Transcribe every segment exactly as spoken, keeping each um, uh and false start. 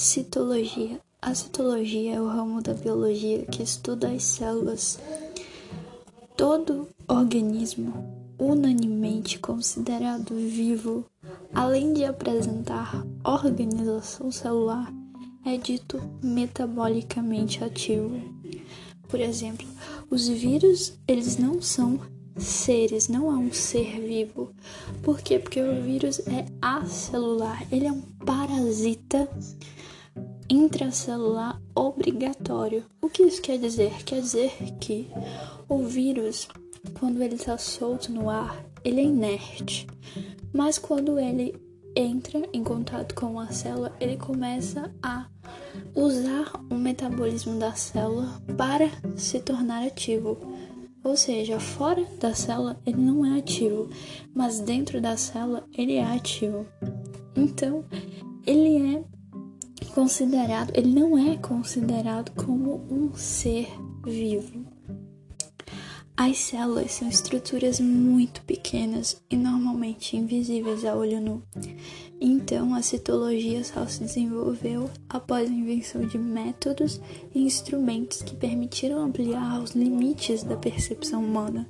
Citologia. A citologia é o ramo da biologia que estuda as células. Todo organismo unanimemente considerado vivo, além de apresentar organização celular, é dito metabolicamente ativo. Por exemplo, os vírus, eles não são seres, não é um ser vivo. Por quê? Porque o vírus é acelular, ele é um parasita intracelular obrigatório. O que isso quer dizer? Quer dizer que o vírus, quando ele está solto no ar, ele é inerte, mas quando ele entra em contato com uma célula, ele começa a usar o metabolismo da célula para se tornar ativo. Ou seja, fora da célula ele não é ativo, mas dentro da célula ele é ativo. Então, ele é considerado, ele não é considerado como um ser vivo. As células são estruturas muito pequenas e normalmente invisíveis a olho nu. Então, a citologia só se desenvolveu após a invenção de métodos e instrumentos que permitiram ampliar os limites da percepção humana.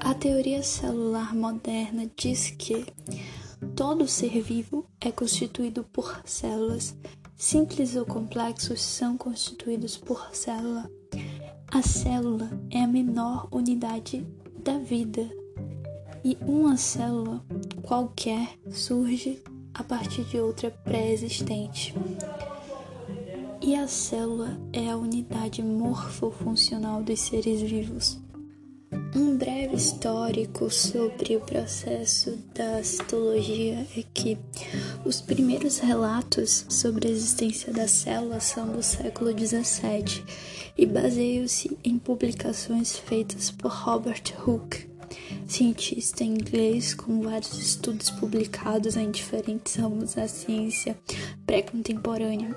A teoria celular moderna diz que todo ser vivo é constituído por células. Simples ou complexos são constituídos por célula. A célula é a menor unidade da vida e uma célula qualquer surge a partir de outra pré-existente. E a célula é a unidade morfofuncional dos seres vivos. Um breve histórico sobre o processo da citologia é que os primeiros relatos sobre a existência da célula são do século dezessete e baseiam-se em publicações feitas por Robert Hooke, cientista inglês com vários estudos publicados em diferentes ramos da ciência pré-contemporânea,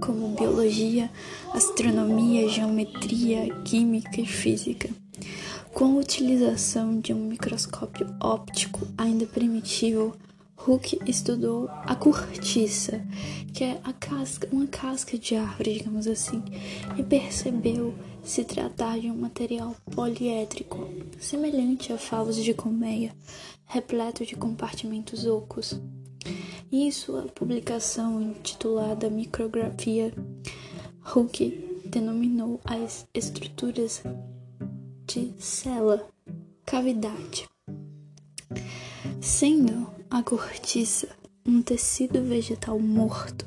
como biologia, astronomia, geometria, química e física. Com a utilização de um microscópio óptico ainda primitivo, Hooke estudou a cortiça, que é a casca, uma casca de árvore, digamos assim, e percebeu se tratar de um material poliédrico, semelhante a favos de colmeia, repleto de compartimentos ocos. E em sua publicação intitulada Micrographia, Hooke denominou as estruturas de célula cavidade, sendo a cortiça um tecido vegetal morto.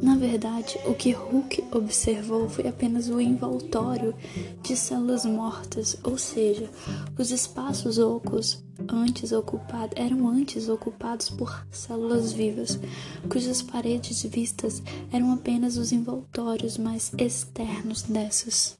Na verdade, o que Hooke observou foi apenas o envoltório de células mortas, ou seja, os espaços ocos antes ocupados eram antes ocupados por células vivas, cujas paredes vistas eram apenas os envoltórios mais externos dessas.